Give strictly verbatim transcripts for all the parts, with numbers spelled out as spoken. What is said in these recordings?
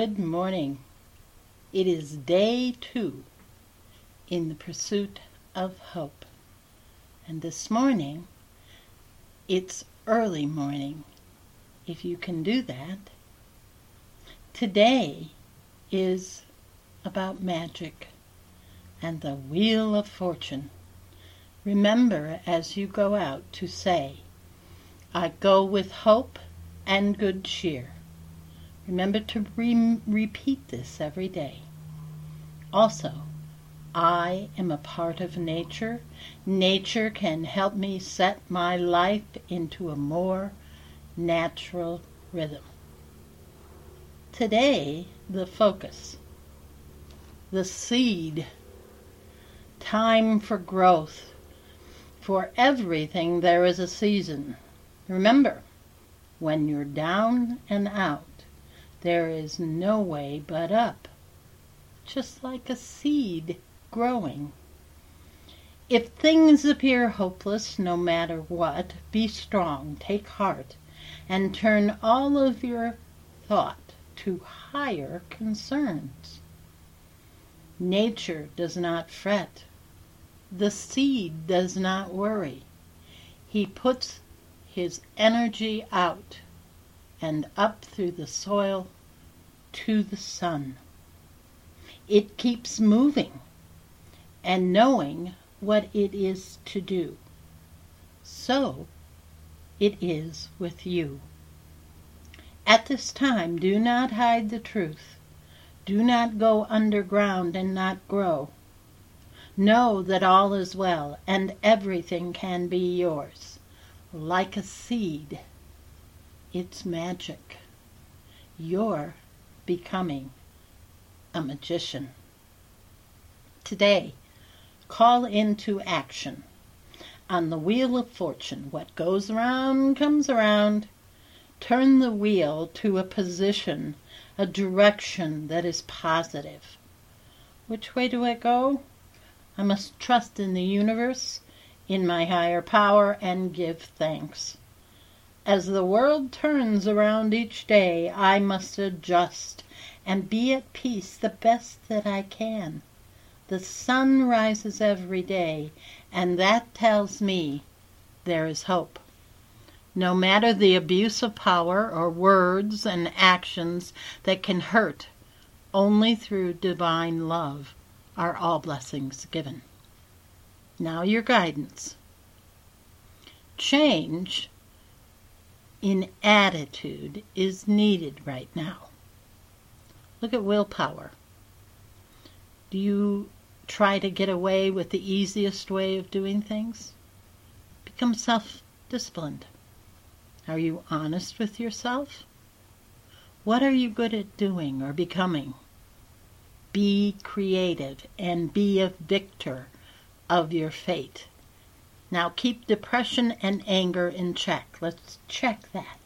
Good morning. It is day two in the pursuit of hope. And this morning, it's early morning, if you can do that. Today is about magic and the Wheel of Fortune. Remember as you go out to say, I go with hope and good cheer. Remember to re- repeat this every day. Also, I am a part of nature. Nature can help me set my life into a more natural rhythm. Today, the focus, the seed, time for growth. For everything there is a season. Remember, when you're down and out, there is no way but up, just like a seed growing. If things appear hopeless, no matter what, be strong, take heart, and turn all of your thought to higher concerns. Nature does not fret. The seed does not worry. He puts his energy out and up through the soil to the sun. It keeps moving and knowing what it is to do. So it is with you. At this time, do not hide the truth. Do not go underground and not grow. Know that all is well and everything can be yours, like a seed. It's magic. You're becoming a magician. Today, call into action. On the Wheel of Fortune, what goes around comes around. Turn the wheel to a position, a direction that is positive. Which way do I go? I must trust in the universe, in my higher power, and give thanks. As the world turns around each day, I must adjust and be at peace the best that I can. The sun rises every day, and that tells me there is hope. No matter the abuse of power or words and actions that can hurt, only through divine love are all blessings given. Now your guidance. Change in attitude is needed right now. Look at willpower. Do you try to get away with the easiest way of doing things? Become self-disciplined. Are you honest with yourself? What are you good at doing or becoming? Be creative and be a victor of your fate. Now keep depression and anger in check. Let's check that.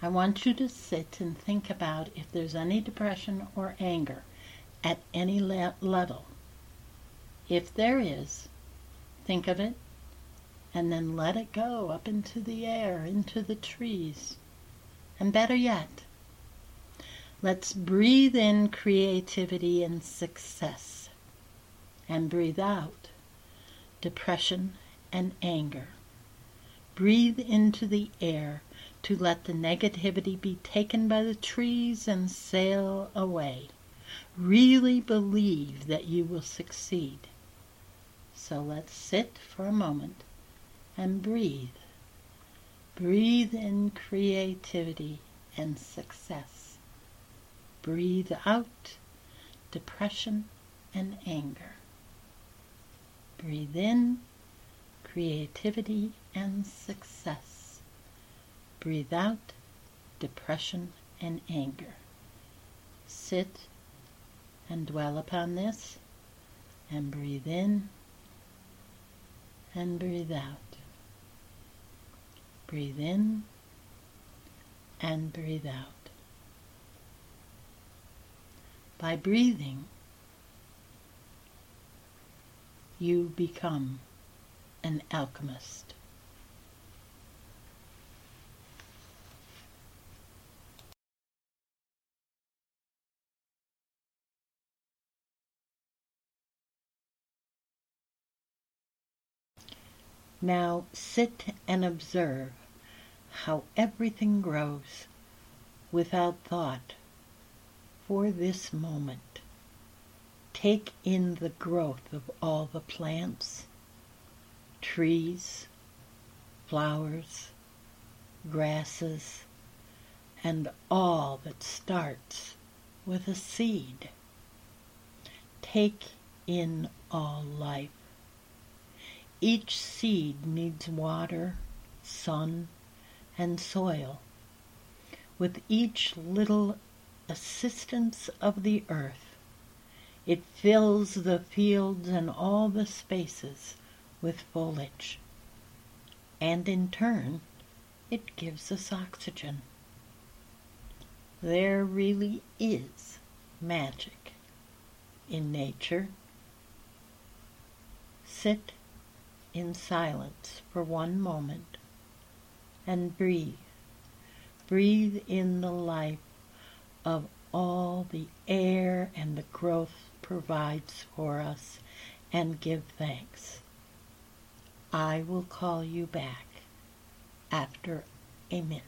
I want you to sit and think about if there's any depression or anger at any le- level. If there is, think of it and then let it go up into the air, into the trees. And better yet, let's breathe in creativity and success and breathe out depression and anger. Breathe into the air to let the negativity be taken by the trees and sail away. Really believe that you will succeed. So let's sit for a moment and breathe. Breathe in creativity and success. Breathe out depression and anger. Breathe in creativity and success. Breathe out depression and anger. Sit and dwell upon this and breathe in and breathe out. Breathe in and breathe out. By breathing, you become an alchemist. Now sit and observe how everything grows without thought for this moment. Take in the growth of all the plants, trees, flowers, grasses, and all that starts with a seed. Take in all life. Each seed needs water, sun, and soil, with each little assistance of the earth. It fills the fields and all the spaces with foliage, and in turn it gives us oxygen. There really is magic in nature. Sit in silence for one moment and breathe. Breathe in the life of all the air and the growth provides for us, and give thanks. I will call you back after a minute.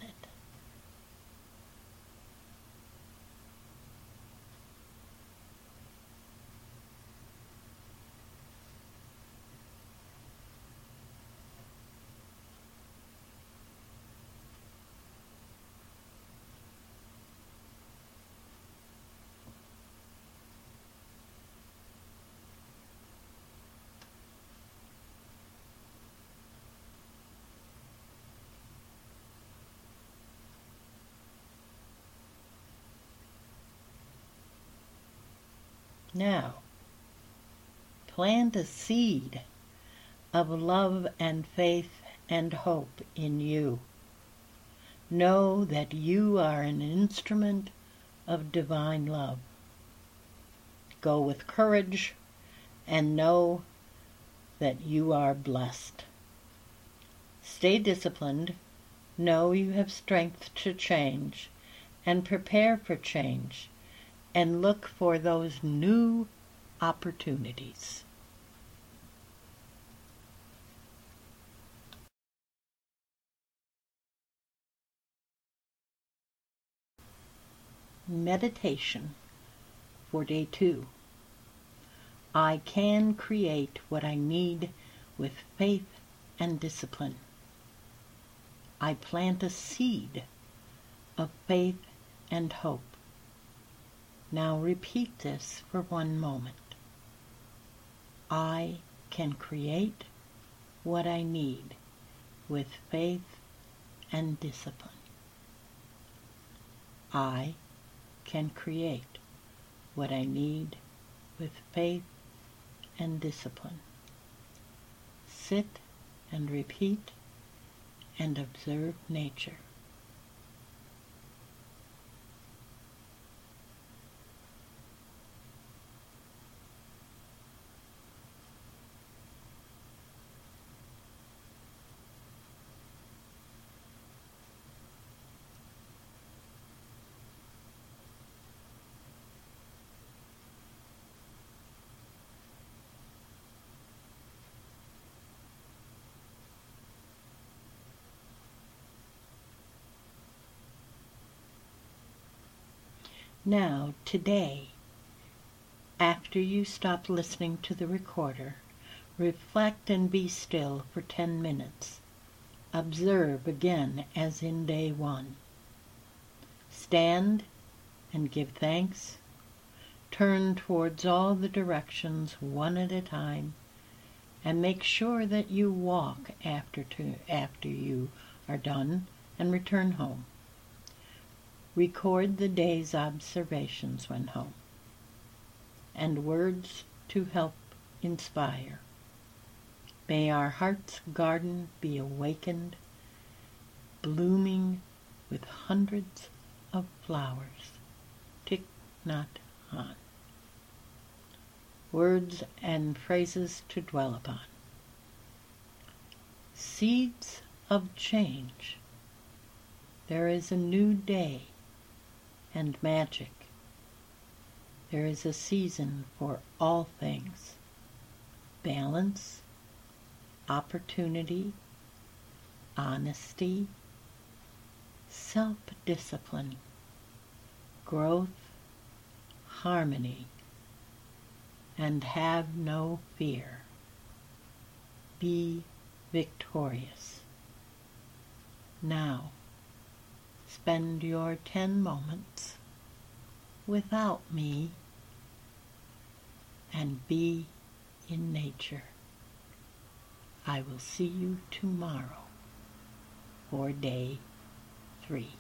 Now, plant a seed of love and faith and hope in you. Know that you are an instrument of divine love. Go with courage and know that you are blessed. Stay disciplined. Know you have strength to change, and prepare for change, and look for those new opportunities. Meditation for day two. I can create what I need with faith and discipline. I plant a seed of faith and hope. Now repeat this for one moment. I can create what I need with faith and discipline. I can create what I need with faith and discipline. Sit and repeat and observe nature. Now, today, after you stop listening to the recorder, reflect and be still for ten minutes. Observe again as in day one. Stand and give thanks. Turn towards all the directions one at a time, and make sure that you walk after, to, after you are done and return home. Record the day's observations when home, and words to help inspire. May our heart's garden be awakened, blooming with hundreds of flowers. Thich Nhat Hanh. Words and phrases to dwell upon. Seeds of change. There is a new day and magic. There is a season for all things. Balance, opportunity, honesty, self-discipline, growth, harmony, and have no fear. Be victorious. Now, spend your ten moments without me and be in nature. I will see you tomorrow for day three.